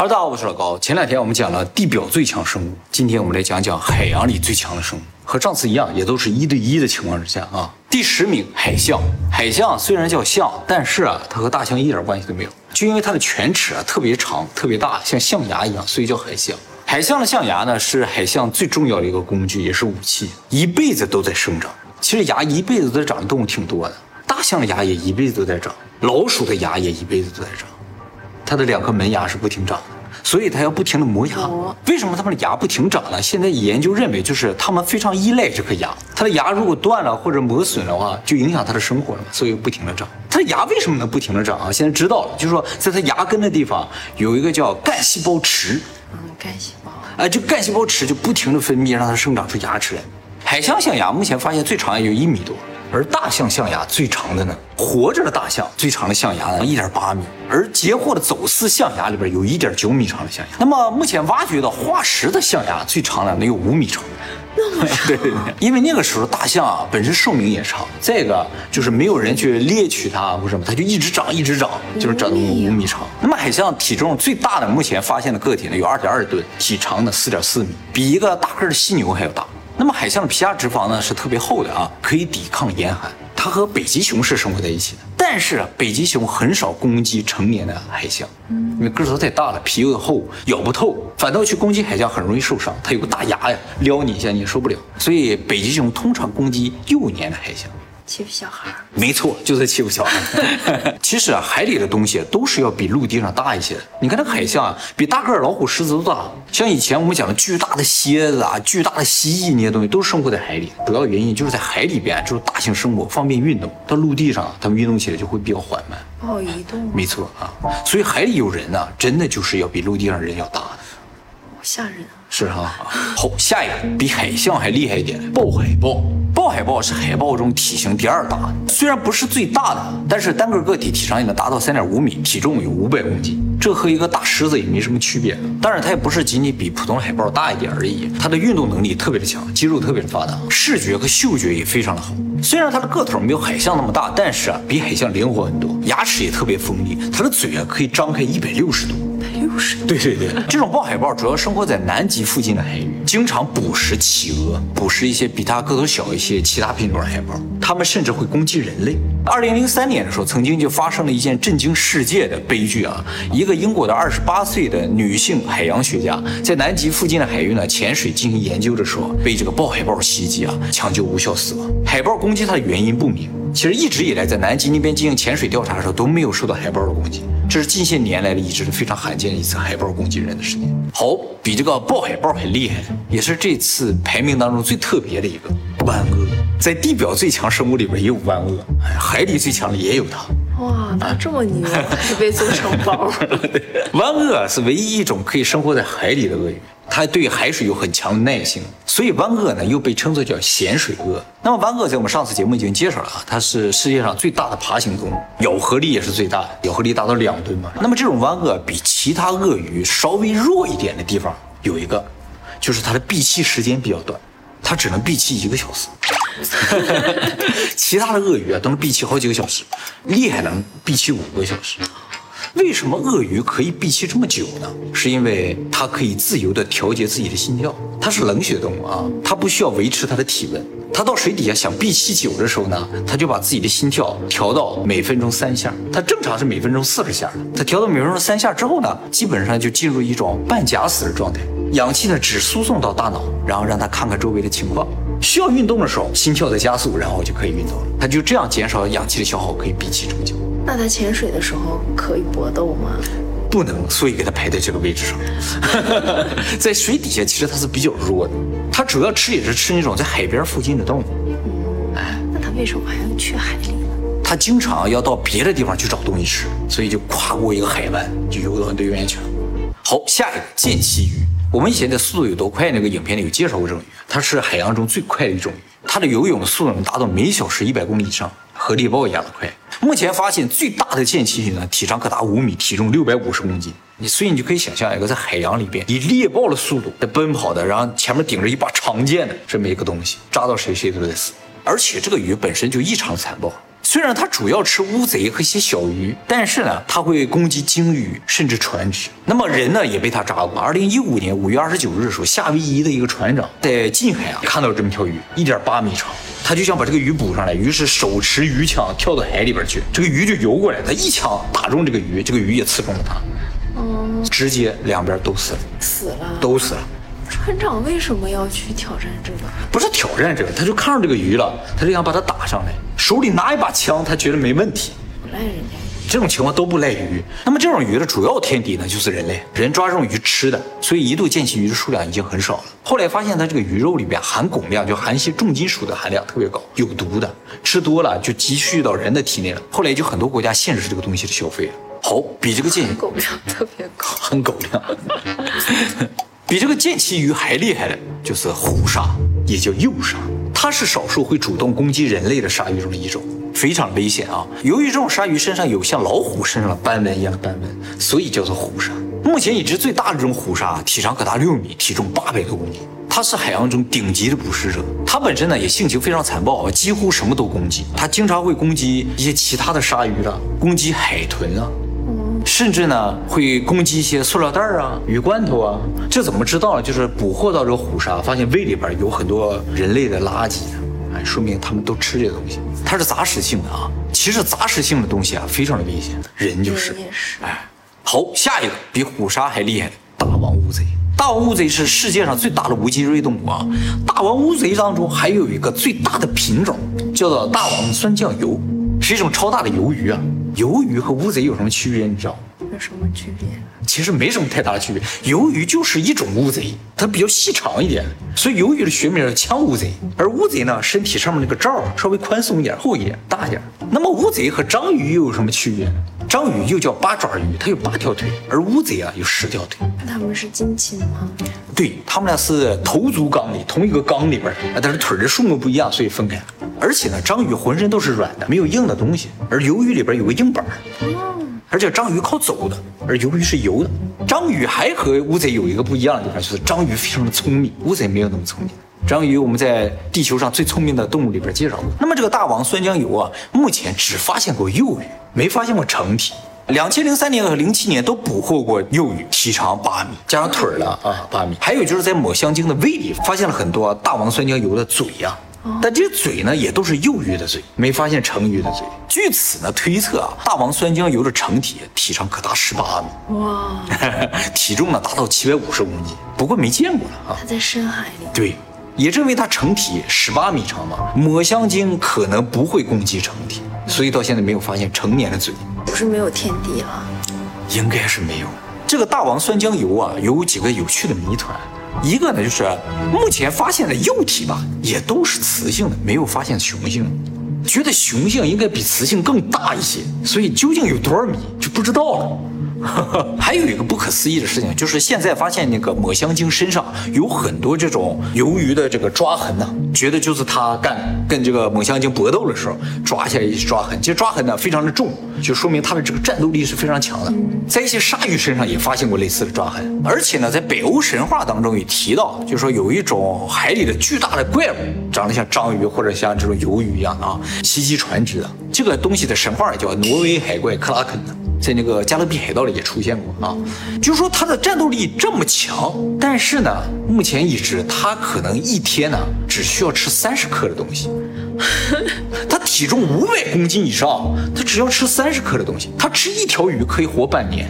哈喽，大家好，我是老高。前两天我们讲了地表最强生物，今天我们来讲讲海洋里最强的生物。和上次一样，也都是1对1的情况之下啊。第10名，海象。海象虽然叫象，但是啊，它和大象一点关系都没有，就因为它的犬齿啊特别长、特别大，像象牙一样，所以叫海象。海象的象牙呢，是海象最重要的一个工具，也是武器，一辈子都在生长。其实牙一辈子都在长的动物挺多的，大象的牙也一辈子都在长，老鼠的牙也一辈子都在长，它的2颗门牙是不停长的。所以它要不停的磨牙。为什么它们的牙不停长呢？现在研究认为，就是它们非常依赖这颗牙。它的牙如果断了或者磨损的话，就影响它的生活了嘛，所以不停的长。它的牙为什么能不停的长啊？现在知道了，就是说在它牙根的地方有一个叫干细胞池。干细胞。哎，就干细胞池就不停的分泌，让它生长出牙齿来。海象象牙目前发现最长也有1米多。而大象象牙最长的呢，活着的大象最长的象牙呢1.8米，而截获的走私象牙里边有1.9米长的象牙。那么目前挖掘的化石的象牙最长的能有5米长，那么长？对，因为那个时候大象啊本身寿命也长，再一个就是没有人去猎取它或什么，它就一直长，就是长到5米长。那么海象体重最大的目前发现的个体呢有2.2吨，体长呢4.4米，比一个大个的犀牛还要大。那么海象的皮下脂肪呢是特别厚的啊，可以抵抗严寒。它和北极熊是生活在一起的，但是北极熊很少攻击成年的海象，因为个头太大了，皮又厚，咬不透，反倒去攻击海象很容易受伤。它有个大牙呀，撩你一下你也受不了，所以北极熊通常攻击幼年的海象。欺负小孩？没错，就在欺负小孩。其实啊，海里的东西都是要比陆地上大一些的。你看那海象啊，比大个儿老虎、狮子都大。像以前我们讲的巨大的蝎子啊、巨大的蜥蜴那些东西，都生活在海里。主要原因就是在海里边就是大型生活方便运动，到陆地上它们运动起来就会比较缓慢，不好移动。没错啊，所以海里有人呢、啊，真的就是要比陆地上人要大。好吓人啊！是啊，好，下一个比海象还厉害一点，豹海豹。豹海豹是海豹中体型第2大的，虽然不是最大的，但是单个个体体长也能达到3.5米，体重有500公斤，这和一个大狮子也没什么区别。当然它也不是仅仅比普通的海豹大一点而已，它的运动能力特别的强，肌肉特别的发达，视觉和嗅觉也非常的好。虽然它的个头没有海象那么大，但是啊比海象灵活很多，牙齿也特别锋利，它的嘴啊可以张开160度。对，这种豹海豹主要生活在南极附近的海域，经常捕食企鹅，捕食一些比它个头小一些其他品种的海豹，它们甚至会攻击人类。2003年的时候，曾经就发生了一件震惊世界的悲剧啊！一个英国的28岁的女性海洋学家，在南极附近的海域呢潜水进行研究的时候，被这个豹海豹袭击啊，抢救无效死亡。海豹攻击它的原因不明。其实一直以来，在南极那边进行潜水调查的时候，都没有受到海豹的攻击。这是近些年来的一直非常罕见的一次海豹攻击人的事件。好，比这个豹海豹还厉害，也是这次排名当中最特别的一个湾鳄。在地表最强生物里边也有湾鳄，海里最强的也有它。哇，它这么牛，还被做成包。湾鳄是唯一一种可以生活在海里的鳄鱼，它对海水有很强的耐性，所以湾鳄呢又被称作叫咸水鳄。那么湾鳄在我们上次节目已经介绍了啊，它是世界上最大的爬行动物，咬合力也是最大的，咬合力达到2吨嘛。那么这种湾鳄比其他鳄鱼稍微弱一点的地方有一个，就是它的闭气时间比较短，它只能闭气1个小时。其他的鳄鱼啊都能闭气好几个小时，厉害能闭气5个小时。为什么鳄鱼可以闭气这么久呢？是因为它可以自由地调节自己的心跳，它是冷血动物啊，它不需要维持它的体温。它到水底下想闭气久的时候呢，它就把自己的心跳调到每分钟3下，它正常是每分钟40下，它调到每分钟3下之后呢，基本上就进入一种半假死的状态，氧气呢只输送到大脑，然后让它看看周围的情况，需要运动的时候心跳在加速，然后就可以运动了。它就这样减少氧气的消耗，可以闭气这么久。那他潜水的时候可以搏斗吗？不能，所以给他排在这个位置上。在水底下其实他是比较弱的，他主要吃也是吃那种在海边附近的动物。那他为什么还要去海里呢？他经常要到别的地方去找东西吃，所以就跨过一个海湾就游到对面去了。好，下一个剑鳍鱼。我们以前在《速度有多快》那个影片里有介绍过这种鱼，它是海洋中最快的一种鱼，它的游泳的速度能达到每小时100公里以上，和猎豹一样的快。目前发现最大的剑鳍鱼呢，体长可达5米，体重650公斤。所以你就可以想象一个在海洋里边以猎豹的速度在奔跑的，然后前面顶着一把长剑的这么一个东西，扎到谁谁都得死。而且这个鱼本身就异常残暴。虽然它主要吃乌贼和一些小鱼，但是呢，它会攻击鲸鱼甚至船只。那么人呢也被它炸过。2015年5月29日的时候，夏威夷的一个船长在近海啊看到这么条鱼，1.8米长，他就想把这个鱼捕上来，于是手持鱼枪跳到海里边去，这个鱼就游过来，他一枪打中这个鱼，这个鱼也刺中了他，直接两边都死了，都死了。船长为什么要去挑战这个？不是挑战这个，他就看上这个鱼了，他就想把它打上来，手里拿一把枪，他觉得没问题，不赖人家。这种情况都不赖鱼。那么这种鱼的主要天敌呢，就是人类，人抓这种鱼吃的，所以一度见其鱼的数量已经很少了。后来发现它这个鱼肉里面含汞量，就含一些重金属的含量特别高，有毒的，吃多了就积蓄到人的体内了。后来就很多国家限制这个东西的消费了。好，比这个剑汞量特别高，含汞量。比这个剑鳍鱼还厉害的就是虎鲨，也叫幼鲨，它是少数会主动攻击人类的鲨鱼中的一种，非常危险啊！由于这种鲨鱼身上有像老虎身上的斑纹一样的斑纹，所以叫做虎鲨。目前已知最大的这种虎鲨体长可达6米，体重800多公斤，它是海洋中顶级的捕食者。它本身呢也性情非常残暴，几乎什么都攻击。它经常会攻击一些其他的鲨鱼了，攻击海豚啊。甚至呢会攻击一些塑料袋啊、鱼罐头啊。这怎么知道呢？就是捕获到这个虎鲨，发现胃里边有很多人类的垃圾，哎，说明他们都吃这些东西。它是杂食性的啊，其实杂食性的东西啊非常的危险，人就是，哎，好，下一个比虎鲨还厉害的大王乌贼。大王乌贼是世界上最大的无脊椎动物啊。大王乌贼当中还有一个最大的品种叫做大王酸酱鱿，是一种超大的鱿鱼啊。鱿鱼和乌贼有什么区别你知道吗？有什么区别？其实没什么太大的区别，鱿鱼就是一种乌贼，它比较细长一点，所以鱿鱼的学名叫枪乌贼。而乌贼呢，身体上面那个罩稍微宽松一点、厚一点、大一点。那么乌贼和章鱼又有什么区别？章鱼又叫八爪鱼，它有8条腿，而乌贼啊有10条腿。那它们是近亲吗？对，它们俩是头足纲里同一个纲里边，但是腿的数目不一样，所以分开。而且呢，章鱼浑身都是软的，没有硬的东西，而鱿鱼里边有个硬板，而且章鱼靠走的，而鱿鱼是游的。章鱼还和乌贼有一个不一样的地方，就是章鱼非常的聪明，乌贼没有那么聪明。章鱼我们在地球上最聪明的动物里边介绍过。那么这个大王酸浆鱿啊，目前只发现过幼鱼，没发现过成体。2003年和2007年都捕获过幼鱼，体长8米，加上腿了啊8米。还有就是在抹香鲸的胃里发现了很多大王酸浆鱿的嘴啊，但这些嘴呢也都是幼鱼的嘴，没发现成鱼的嘴。据此呢推测啊，大王酸浆鱿的成体体长可达18米，哇，体重呢达到750公斤，不过没见过了啊。它在深海里。对，也正因为它成体18米长嘛，抹香鲸可能不会攻击成体，所以到现在没有发现成年的嘴。不是没有天敌了？应该是没有。这个大王酸浆鱿啊有几个有趣的谜团。一个呢就是目前发现的幼体吧也都是雌性的，没有发现雄性的，觉得雄性应该比雌性更大一些，所以究竟有多少米就不知道了。还有一个不可思议的事情，就是现在发现那个抹香鲸身上有很多这种鱿鱼的这个抓痕呢，觉得就是它跟这个抹香鲸搏斗的时候抓下来一些抓痕，这抓痕呢非常的重，就说明它的这个战斗力是非常强的。在一些鲨鱼身上也发现过类似的抓痕，而且呢在北欧神话当中也提到，就是说有一种海里的巨大的怪物，长得像章鱼或者像这种鱿鱼一样的啊，袭击船只的，这个东西的神话也叫挪威海怪克拉肯的，在那个加勒比海盗里也出现过啊。就是说它的战斗力这么强，但是呢目前已知它可能一天呢只需要吃30克的东西。它体重500公斤以上，它只要吃30克的东西，它吃一条鱼可以活半年。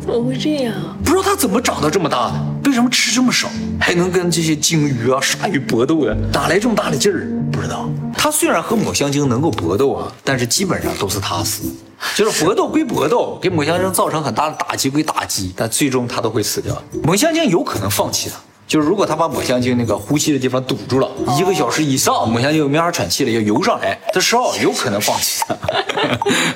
怎么会这样？不知道它怎么长到这么大的，为什么吃这么少，还能跟这些鲸鱼啊鲨鱼搏斗的，哪来这么大的劲儿？不知道。它虽然和抹香鲸能够搏斗啊，但是基本上都是它死，就是搏斗归搏斗，给抹香鲸造成很大的打击归打击，但最终它都会死掉。抹香鲸有可能放弃它，就是如果它把抹香鲸那个呼吸的地方堵住了，1个小时以上，抹香鲸没法喘气了，要游上来的时候有可能放弃它。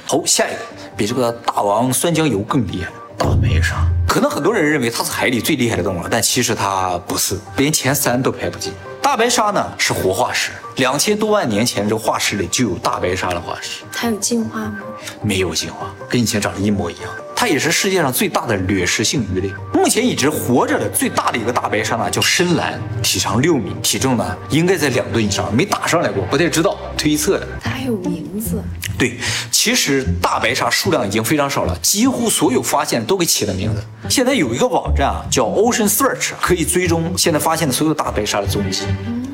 好，下一个比这个大王酸浆鱿更厉害，大白鲨。可能很多人认为它是海里最厉害的动物了，但其实它不是，连前3都排不进。大白鲨呢是活化石，2000多万年前这化石里就有大白鲨的化石。它有进化吗？没有进化，跟以前长得一模一样。它也是世界上最大的掠食性鱼类。目前已知活着的最大的一个大白鲨呢叫深蓝，体长6米，体重呢应该在2吨以上，没打上来过不太知道。推测的。它还有名字。对，其实大白鲨数量已经非常少了，几乎所有发现都给起了名字。现在有一个网站啊，叫 Ocean Search， 可以追踪现在发现的所有大白鲨的踪迹。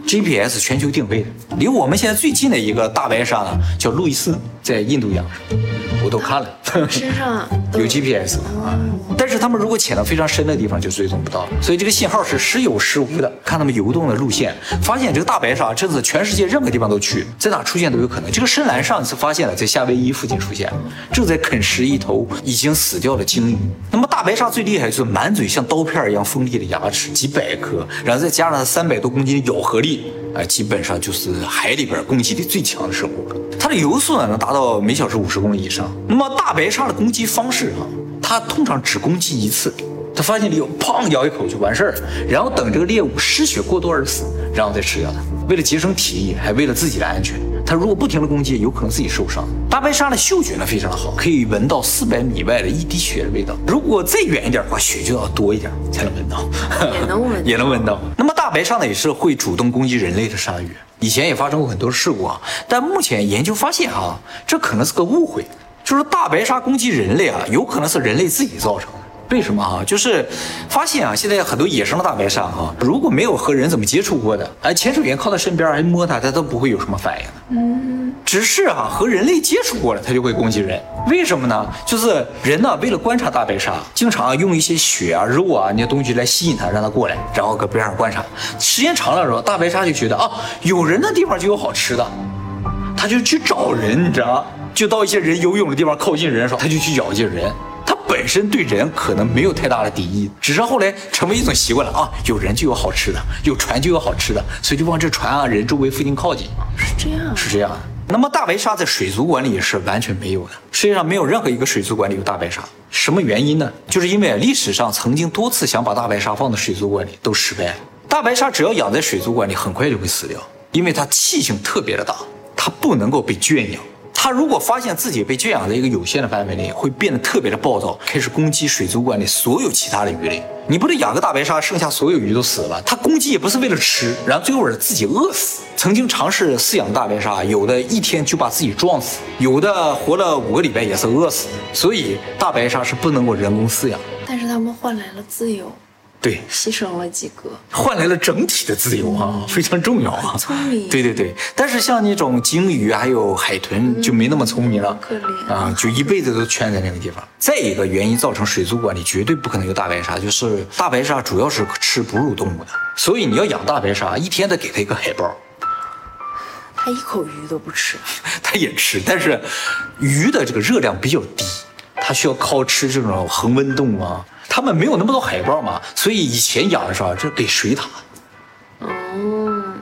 GPS 全球定位的，离我们现在最近的一个大白鲨呢，叫路易斯，在印度洋上，我都看了，身上有 GPS 啊。但是他们如果潜到非常深的地方，就追踪不到了。所以这个信号是时有时无的，看他们游动的路线，发现这个大白鲨这次全世界任何地方都去，在哪出现都有可能。这个深蓝上一次发现了，在夏威夷附近出现，正在啃食一头已经死掉的鲸鱼。那么大白鲨最厉害就是满嘴像刀片一样锋利的牙齿，几百颗，然后再加上它300多公斤的咬合力。基本上就是海里边攻击力最强的生物了。它的游速呢能达到每小时50公里以上。那么大白鲨的攻击方式啊，它通常只攻击一次，它发现猎物，砰咬一口就完事儿了，然后等这个猎物失血过多而死，然后再吃掉它。为了节省体力，还为了自己的安全，它如果不停的攻击，有可能自己受伤。大白鲨的嗅觉呢非常好，可以闻到400米外的一滴血的味道。如果再远一点的话，血就要多一点才能闻到，也能闻到。那么大白鲨呢也是会主动攻击人类的鲨鱼，以前也发生过很多事故啊。但目前研究发现啊，这可能是个误会，就是大白鲨攻击人类啊，有可能是人类自己造成的。为什么啊？就是发现啊，现在很多野生的大白鲨啊，如果没有和人怎么接触过的，潜水员靠在身边还摸它，它都不会有什么反应的。只是啊，和人类接触过了，它就会攻击人。为什么呢？就是人呢，为了观察大白鲨，经常用一些血啊、肉啊那些东西来吸引它，让它过来，然后搁边上观察。时间长了之后，大白鲨就觉得啊，有人的地方就有好吃的，它就去找人，你知道吗？就到一些人游泳的地方，靠近人的时候，它就去咬一些人。本身对人可能没有太大的敌意，只是后来成为一种习惯了啊，有人就有好吃的，有船就有好吃的，所以就往这船啊人周围附近靠近。是这样的。那么大白鲨在水族馆里也是完全没有的，世界上没有任何一个水族馆里有大白鲨。什么原因呢？就是因为历史上曾经多次想把大白鲨放到水族馆里都失败了。大白鲨只要养在水族馆里很快就会死掉，因为它气性特别的大，它不能够被圈养。它如果发现自己被圈养在一个有限的范围内，会变得特别的暴躁，开始攻击水族馆里所有其他的鱼类。你不得养个大白鲨，剩下所有鱼都死了，它攻击也不是为了吃，然后最后是自己饿死。曾经尝试饲养大白鲨，有的一天就把自己撞死，有的活了5个礼拜也是饿死。所以大白鲨是不能够人工饲养，但是他们换来了自由。对，牺牲了几个，换来了整体的自由啊，非常重要啊。聪明。对。但是像那种鲸鱼还有海豚就没那么聪明了，可怜啊，就一辈子都圈在那个地方。再一个原因造成水族馆里绝对不可能有大白鲨，就是大白鲨主要是吃哺乳动物的，所以你要养大白鲨，一天得给它一个海豹。它一口鱼都不吃。它也吃，但是鱼的这个热量比较低，它需要靠吃这种恒温动物啊。他们没有那么多海豹嘛，所以以前养的时候这给水獭。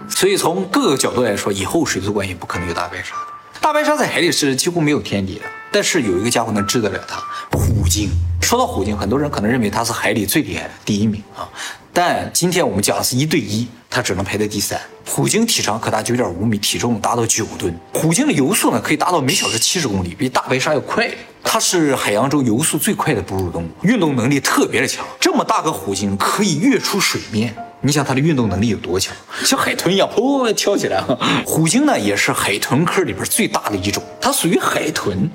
所以从各个角度来说，以后水族馆也不可能有大白鲨。大白鲨在海里是几乎没有天敌的，但是有一个家伙能治得了它，虎鲸。说到虎鲸，很多人可能认为它是海里最厉害的第1名啊，但今天我们讲的是1对1，它只能排在第3。虎鲸体长可达9.5米，体重达到9吨。虎鲸的游速呢可以达到每小时70公里，比大白鲨要快。它是海洋中游速最快的哺乳动物，运动能力特别的强。这么大个虎鲸可以跃出水面，你想它的运动能力有多强？像海豚一样砰跳起来。虎鲸呢也是海豚科里边最大的一种，它属于海豚，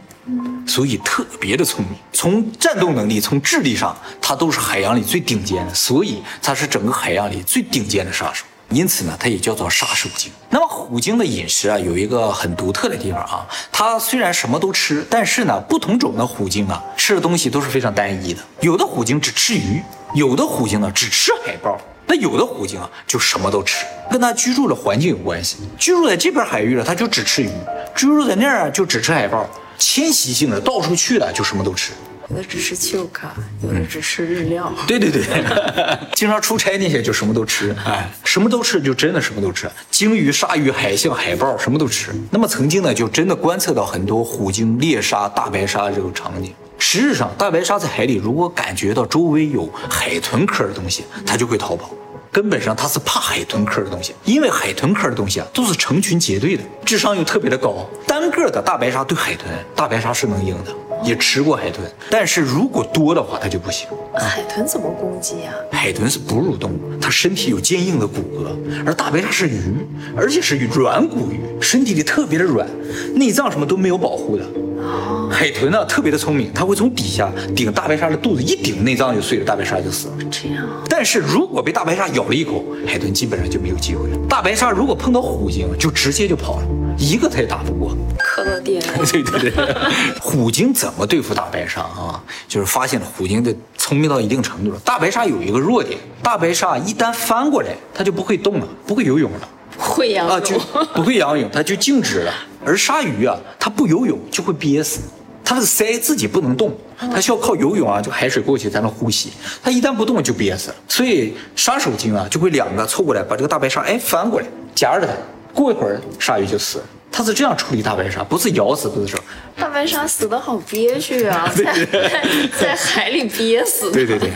所以特别的聪明。从战斗能力、从智力上，它都是海洋里最顶尖的，所以它是整个海洋里最顶尖的杀手。因此呢，它也叫做杀手鲸。那么虎鲸的饮食啊，有一个很独特的地方啊，它虽然什么都吃，但是呢，不同种的虎鲸啊，吃的东西都是非常单一的。有的虎鲸只吃鱼，有的虎鲸呢只吃海豹，那有的虎鲸啊就什么都吃，跟它居住的环境有关系。居住在这边海域了，它就只吃鱼；居住在那儿就只吃海豹。迁徙性的，到处去了就什么都吃。有的只吃秋卡，有的只吃日料。对，经常出差那些就什么都吃，什么都吃就真的什么都吃，鲸鱼、鲨鱼、海象、海豹什么都吃。那么曾经呢，就真的观测到很多虎鲸猎杀大白鲨这种场景。实质上，大白鲨在海里如果感觉到周围有海豚科的东西，它就会逃跑。根本上它是怕海豚科的东西，因为海豚科的东西啊都是成群结队的，智商又特别的高。单个的大白鲨对海豚，大白鲨是能赢的。也吃过海豚，但是如果多的话它就不行。海豚怎么攻击啊？海豚是哺乳动物，它身体有坚硬的骨骼，而大白鲨是鱼，而且是软骨鱼，身体里特别的软，内脏什么都没有保护的。海豚呢特别的聪明，它会从底下顶大白鲨的肚子，一顶内脏就碎了，大白鲨就死了。这样。但是如果被大白鲨咬了一口，海豚基本上就没有机会了。大白鲨如果碰到虎鲸，就直接就跑了，一个它也打不过。可乐店。对对对。虎鲸怎么对付大白鲨啊？就是发现了虎鲸的聪明到一定程度了。大白鲨有一个弱点，大白鲨一旦翻过来，它就不会动了，不会游泳了。会仰泳啊，就不会仰泳，它就静止了。而鲨鱼啊，它不游泳就会憋死，它的鳃自己不能动，它需要靠游泳啊，就海水过去才能呼吸。它一旦不动就憋死了，所以杀手鲸啊就会两个凑过来把这个大白鲨翻过来夹着它，过一会儿鲨鱼就死了。它是这样处理大白鲨，不是咬死，不是什么。大白鲨死得好憋屈啊，在海里憋死。对对对。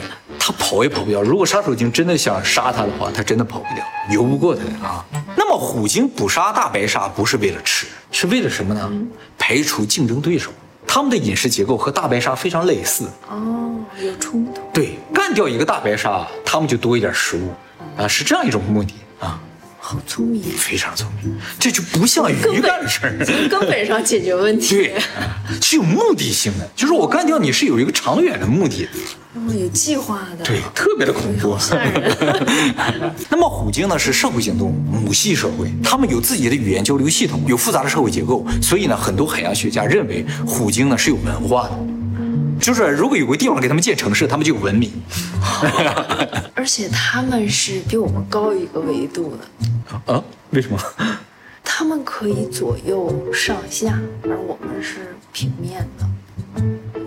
他跑也跑不掉，如果杀手鲸真的想杀他的话，他真的跑不掉，游不过他啊。那么虎鲸捕杀大白鲨不是为了吃，是为了什么呢？排除竞争对手。他们的饮食结构和大白鲨非常类似。哦，有冲突。对，干掉一个大白鲨，他们就多一点食物啊，是这样一种目的啊。好聪明，非常聪明，这就不像鱼干的事儿，从根本上解决问题。对，是有目的性的，就是我干掉你是有一个长远的目的。有计划的，对，特别的恐怖。那么虎鲸呢是社会性动物，母系社会，它们有自己的语言交流系统，有复杂的社会结构，所以呢，很多海洋学家认为虎鲸呢是有文化的，就是如果有个地方给他们建城市，他们就有文明。而且他们是比我们高一个维度的啊？为什么？他们可以左右上下，而我们是平面的。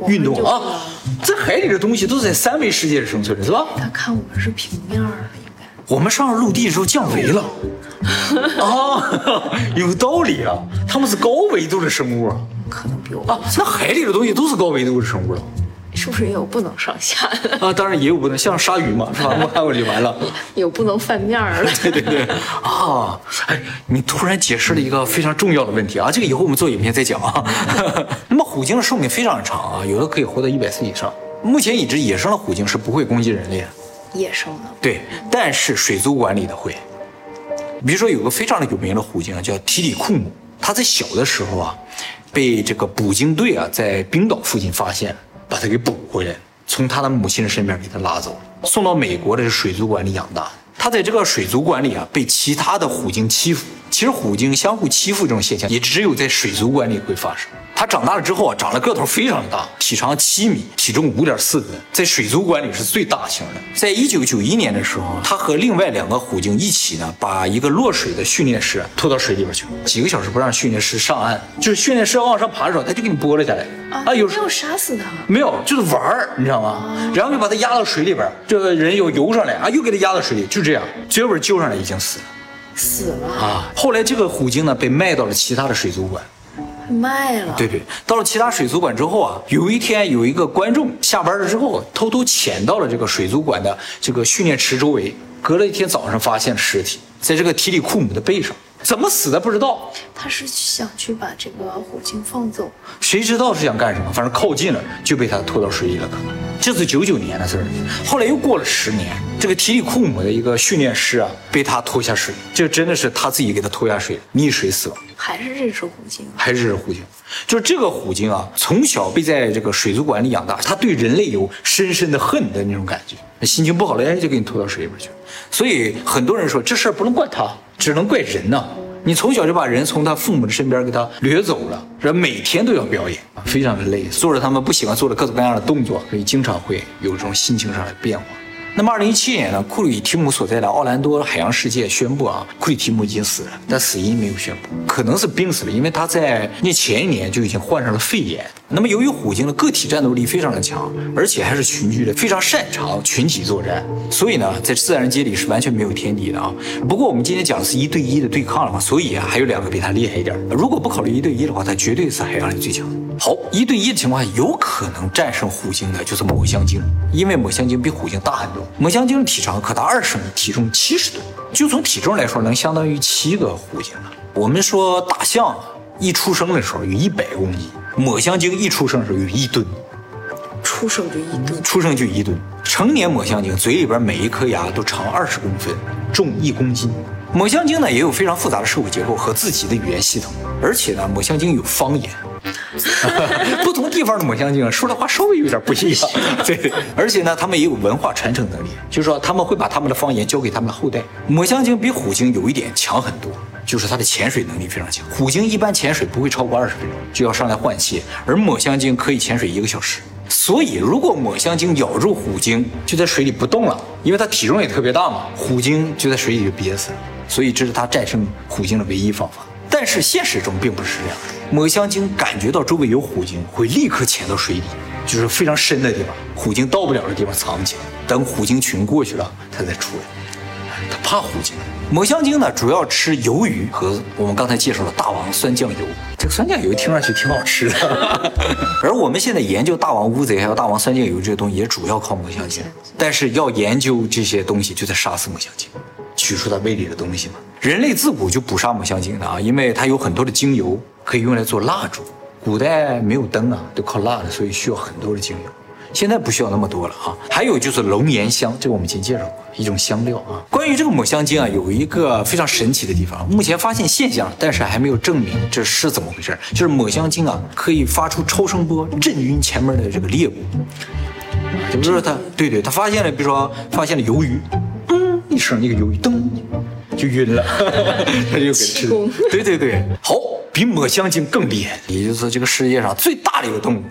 运动啊，在海里的东西都是在三维世界里生存的，是吧？他看我们是平面的，应该。我们上了陆地之后降维了，啊，有道理啊！他们是高维度的生物啊，可能比我啊，那海里的东西都是高维度的生物了，是不是也有不能上下的啊？当然也有不能，像鲨鱼嘛，是吧？我看过就完了，有不能翻面了。对对对，啊，哎，你突然解释了一个非常重要的问题啊，这个以后我们做影片再讲啊。那么虎鲸的寿命非常长啊，有的可以活到100岁以上。目前已知野生的虎鲸是不会攻击人类的，野生的对，但是水族馆里的会。比如说有个非常有名的虎鲸叫提里库姆，它在小的时候啊，被这个捕鲸队啊在冰岛附近发现，把它给捕回来，从它的母亲的身边给它拉走了，送到美国的水族馆里养大。它在这个水族馆里啊被其他的虎鲸欺负，其实虎鲸相互欺负这种现象也只有在水族馆里会发生。它长大了之后啊，长了个头非常大，体长7米，体重5.4吨，在水族馆里是最大型的。在1991年的时候，它和另外2个虎鲸一起呢，把一个落水的训练师拖到水里边去，几个小时不让训练师上岸，就是训练师往上爬的时候，它就给你拨了下来。啊，有没有杀死它？没有，就是玩儿，你知道吗？然后就把它压到水里边，这个人又游上来啊，又给它压到水里，就这样，最后救上来已经死了。死了啊！后来这个虎鲸呢被卖到了其他的水族馆，卖了。对对，到了其他水族馆之后啊，有一天有一个观众下班了之后，偷偷潜到了这个水族馆的这个训练池周围，隔了一天早上发现了尸体，在这个提里库姆的背上，怎么死的不知道。他是想去把这个虎鲸放走，谁知道是想干什么，反正靠近了就被他拖到水里了。这是99年的事儿，后来又过了10年，这个提里库姆的一个训练师啊，被他拖下水，这真的是他自己给他拖下水，溺水死亡。还是这只虎鲸？还是这只虎鲸？就是这个虎鲸啊，从小被在这个水族馆里养大，他对人类有深深的恨的那种感觉，心情不好了，哎，就给你拖到水里边去。所以很多人说这事儿不能怪他，只能怪人呐。你从小就把人从他父母的身边给他掠走了，然后每天都要表演，非常的累，做着他们不喜欢做的各种各样的动作，所以经常会有这种心情上的变化。那么2017年呢，库里提姆所在的奥兰多海洋世界宣布啊，库里提姆已经死了，但死因没有宣布，可能是病死了，因为他在那前一年就已经患上了肺炎。那么由于虎鲸的个体战斗力非常的强，而且还是群居的，非常擅长群体作战，所以呢在自然界里是完全没有天敌的啊。不过我们今天讲的是1对1的对抗的话，所以啊还有2个比它厉害一点，如果不考虑1对1的话，它绝对是海洋里最强的。好，1对1的情况下有可能战胜虎鲸的就是抹香鲸，因为抹香鲸比虎鲸大很多，抹香鲸的体长可达20米，体重70吨，就从体重来说能相当于7个虎鲸了。我们说大象一出生的时候有100公斤，抹香鲸一出生时就1吨，出生就一吨。成年抹香鲸嘴里边每一颗牙都长20公分，重1公斤。抹香鲸呢也有非常复杂的社会结构和自己的语言系统，而且呢抹香鲸有方言。不同地方的抹香鲸说的话稍微有点不一样，对。而且呢，他们也有文化传承能力，就是说他们会把他们的方言交给他们的后代。抹香鲸比虎鲸有一点强很多，就是它的潜水能力非常强。虎鲸一般潜水不会超过20分钟就要上来换气，而抹香鲸可以潜水1个小时。所以如果抹香鲸咬住虎鲸就在水里不动了，因为它体重也特别大嘛，虎鲸就在水里就憋死了。所以这是它战胜虎鲸的唯一方法。但是现实中并不是这样，抹香鲸感觉到周围有虎鲸会立刻潜到水里，就是非常深的地方，虎鲸到不了的地方藏起来，等虎鲸群过去了它再出来。它怕虎鲸。抹香鲸呢主要吃鱿鱼和我们刚才介绍的大王酸酱油，这个酸酱油听上去挺好吃的。而我们现在研究大王乌贼还有大王酸酱油这些东西也主要靠抹香鲸，但是要研究这些东西就得杀死抹香鲸，取出它胃里的东西嘛。人类自古就捕杀抹香鲸的啊，因为它有很多的精油可以用来做蜡烛。古代没有灯啊，都靠蜡的，所以需要很多的精油。现在不需要那么多了啊。还有就是龙涎香，这个我们已经介绍过一种香料啊。关于这个抹香鲸啊，有一个非常神奇的地方，目前发现现象，但是还没有证明这是怎么回事。就是抹香鲸啊，可以发出超声波震晕前面的这个猎物。比如说它，对，它发现了，比如说发现了鱿鱼，一声一个鱿鱼，噔就晕了，它就给吃。对，好，比抹香鲸更厉害，也就是这个世界上最大的一个动物，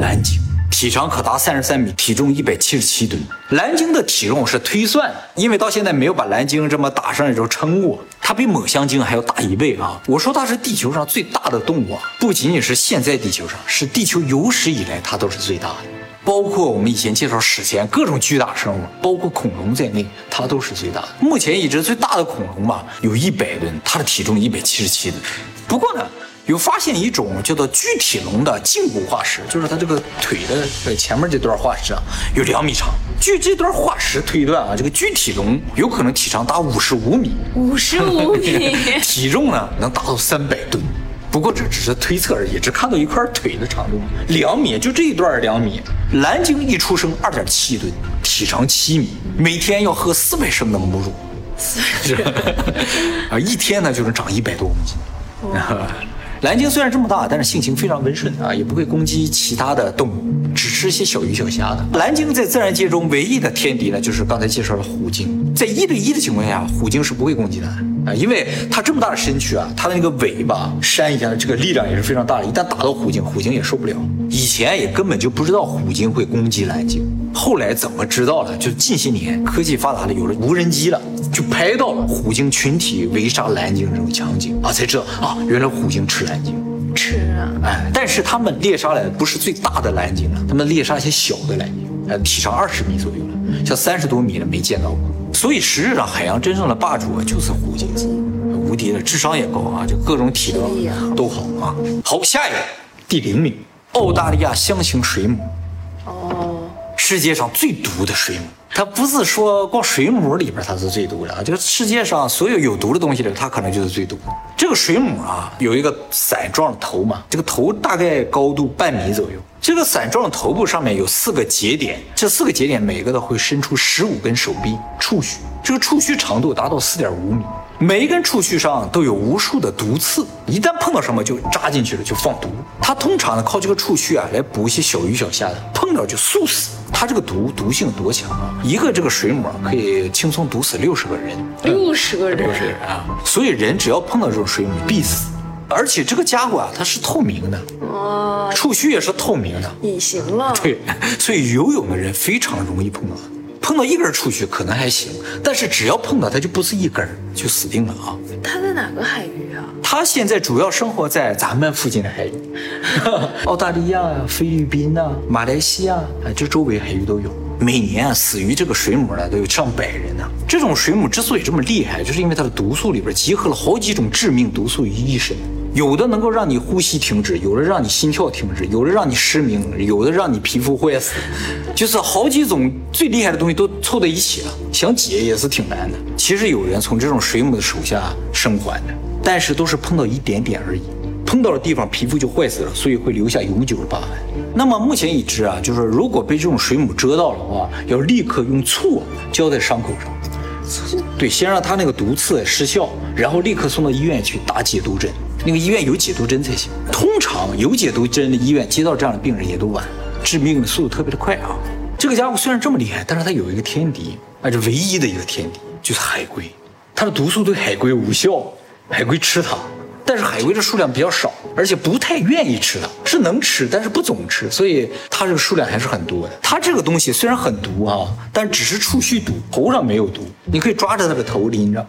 蓝鲸。体长可达33米，体重177吨。蓝鲸的体重是推算的，因为到现在没有把蓝鲸这么打上来之后称过，它比抹香鲸还要大1倍啊！我说它是地球上最大的动物啊，不仅仅是现在地球上，是地球有史以来它都是最大的。包括我们以前介绍史前各种巨大生物，包括恐龙在内，它都是最大的。目前已知最大的恐龙嘛，有100吨，它的体重177吨。不过呢，有发现一种叫做巨体龙的胫骨化石，就是它这个腿的前面这段化石啊，有2米长。据这段化石推断啊，这个巨体龙有可能体长达55米，55米，体重呢能达到300吨。不过这只是推测而已，只看到一块腿的长度2米，就这一段2米。蓝鲸一出生2.7吨，体长7米，每天要喝400升的母乳，啊，一天呢就能长100多公斤。蓝鲸虽然这么大，但是性情非常温顺啊，也不会攻击其他的动物，只吃些小鱼小虾的。蓝鲸在自然界中唯一的天敌呢，就是刚才介绍的虎鲸。在1对1的情况下，虎鲸是不会攻击它的啊，因为它这么大的身躯啊，它的那个尾巴扇一下，这个力量也是非常大的。一旦打到虎鲸，虎鲸也受不了。以前也根本就不知道虎鲸会攻击蓝鲸，后来怎么知道了？就近些年科技发达了，有了无人机了，就拍到了虎鲸群体围杀蓝鲸这种场景啊，才知道啊，原来虎鲸吃蓝鲸。吃啊！哎，但是他们猎杀来的不是最大的蓝鲸啊，他们猎杀一些小的蓝鲸，体长20米左右了，像30多米了没见到过。所以实质上，海洋真正的霸主啊，就是虎鲸，无敌的，智商也高啊，就各种体能都好啊。好，下一个第0名，澳大利亚箱形水母。哦，世界上最毒的水母。它不是说光水母里边它是最毒的啊，这个世界上所有有毒的东西里，它可能就是最毒的。这个水母啊，有一个伞状的头嘛，这个头大概高度半米左右。这个伞状的头部上面有4个节点，这4个节点每个都会伸出15根手臂触须，这个触须长度达到4.5米，每一根触须上都有无数的毒刺，一旦碰到什么就扎进去了，就放毒。它通常呢靠这个触须啊来捕一些小鱼小虾的，碰到就速死。它这个毒性多强啊！一个这个水母可以轻松毒死60个人，60个人啊！所以人只要碰到这种水母必死。而且这个家伙啊，它是透明的，哦，触须也是透明的，隐形了。对，所以游泳的人非常容易碰到一根触须可能还行，但是只要碰到它就不是一根，就死定了啊！它在哪个海域啊？它现在主要生活在咱们附近的海域，澳大利亚啊、菲律宾啊、马来西亚啊，这周围海域都有。每年啊，死于这个水母呢都有上百人呢。这种水母之所以这么厉害，就是因为它的毒素里边集合了好几种致命毒素于一身。有的能够让你呼吸停止，有的让你心跳停止，有的让你失明，有的让你皮肤坏死，就是好几种最厉害的东西都凑在一起了，想解也是挺难的。其实有人从这种水母的手下生还的，但是都是碰到一点点而已，碰到的地方皮肤就坏死了，所以会留下永久的疤痕。那么目前已知啊，就是如果被这种水母蛰到了的话，要立刻用醋浇在伤口上，对，先让它那个毒刺失效，然后立刻送到医院去打解毒针。那个医院有解毒针才行，通常有解毒针的医院接到这样的病人也都晚，致命的速度特别的快啊。这个家伙虽然这么厉害，但是他有一个天敌，啊，这唯一的一个天敌就是海龟，它的毒素对海龟无效，海龟吃它。但是海龟的数量比较少，而且不太愿意吃它，是能吃，但是不总吃，所以它这个数量还是很多的。它这个东西虽然很毒啊，但只是触须毒，头上没有毒，你可以抓着它的头拎着。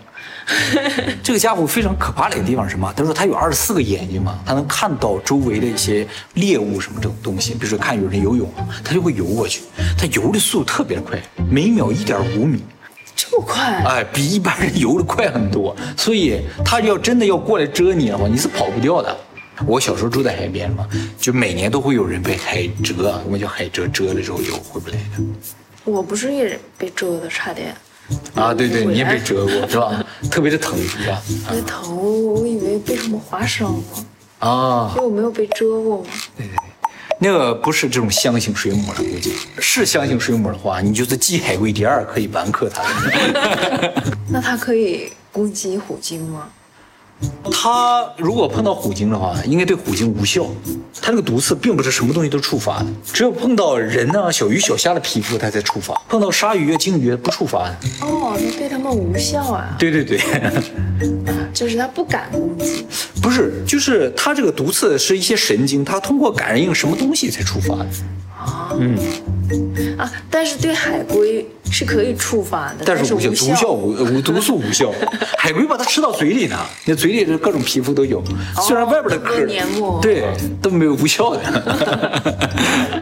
这个家伙非常可怕的一个地方是什么？他说他有24个眼睛嘛，他能看到周围的一些猎物什么这种东西，比如说看有人游泳，他就会游过去，他游的速度特别的快，每秒1.5米。这么快？哎，比一般人游的快很多，所以他要真的要过来蛰你的话，你是跑不掉的。我小时候住在海边嘛，就每年都会有人被海蜇，我们叫海蜇，蜇了之后游回不来的。我不是也被蜇的，差点。啊，对对，你也被蜇过是吧？特别的疼是吧？我的头，我以为被什么划伤了啊，因为我没有被蜇过嘛。对对。那个不是这种箱型水母了，估计是箱型水母的话，你就是继海龟第二可以完克它。那它可以攻击虎鲸吗？它如果碰到虎鲸的话，应该对虎鲸无效。它这个毒刺并不是什么东西都触发的，只有碰到人啊、小鱼、小虾的皮肤它才触发，碰到鲨鱼啊、鲸鱼不触发的。哦，那对它们无效啊？对对对。就是它不敢攻击，不是，就是它这个毒刺是一些神经，它通过感应什么东西才触发的。啊，嗯，啊，但是对海龟是可以触发的，但是无效，毒素无效。海龟把它吃到嘴里呢，那嘴里的各种皮肤都有，虽然外边的壳，对，都没有无效的。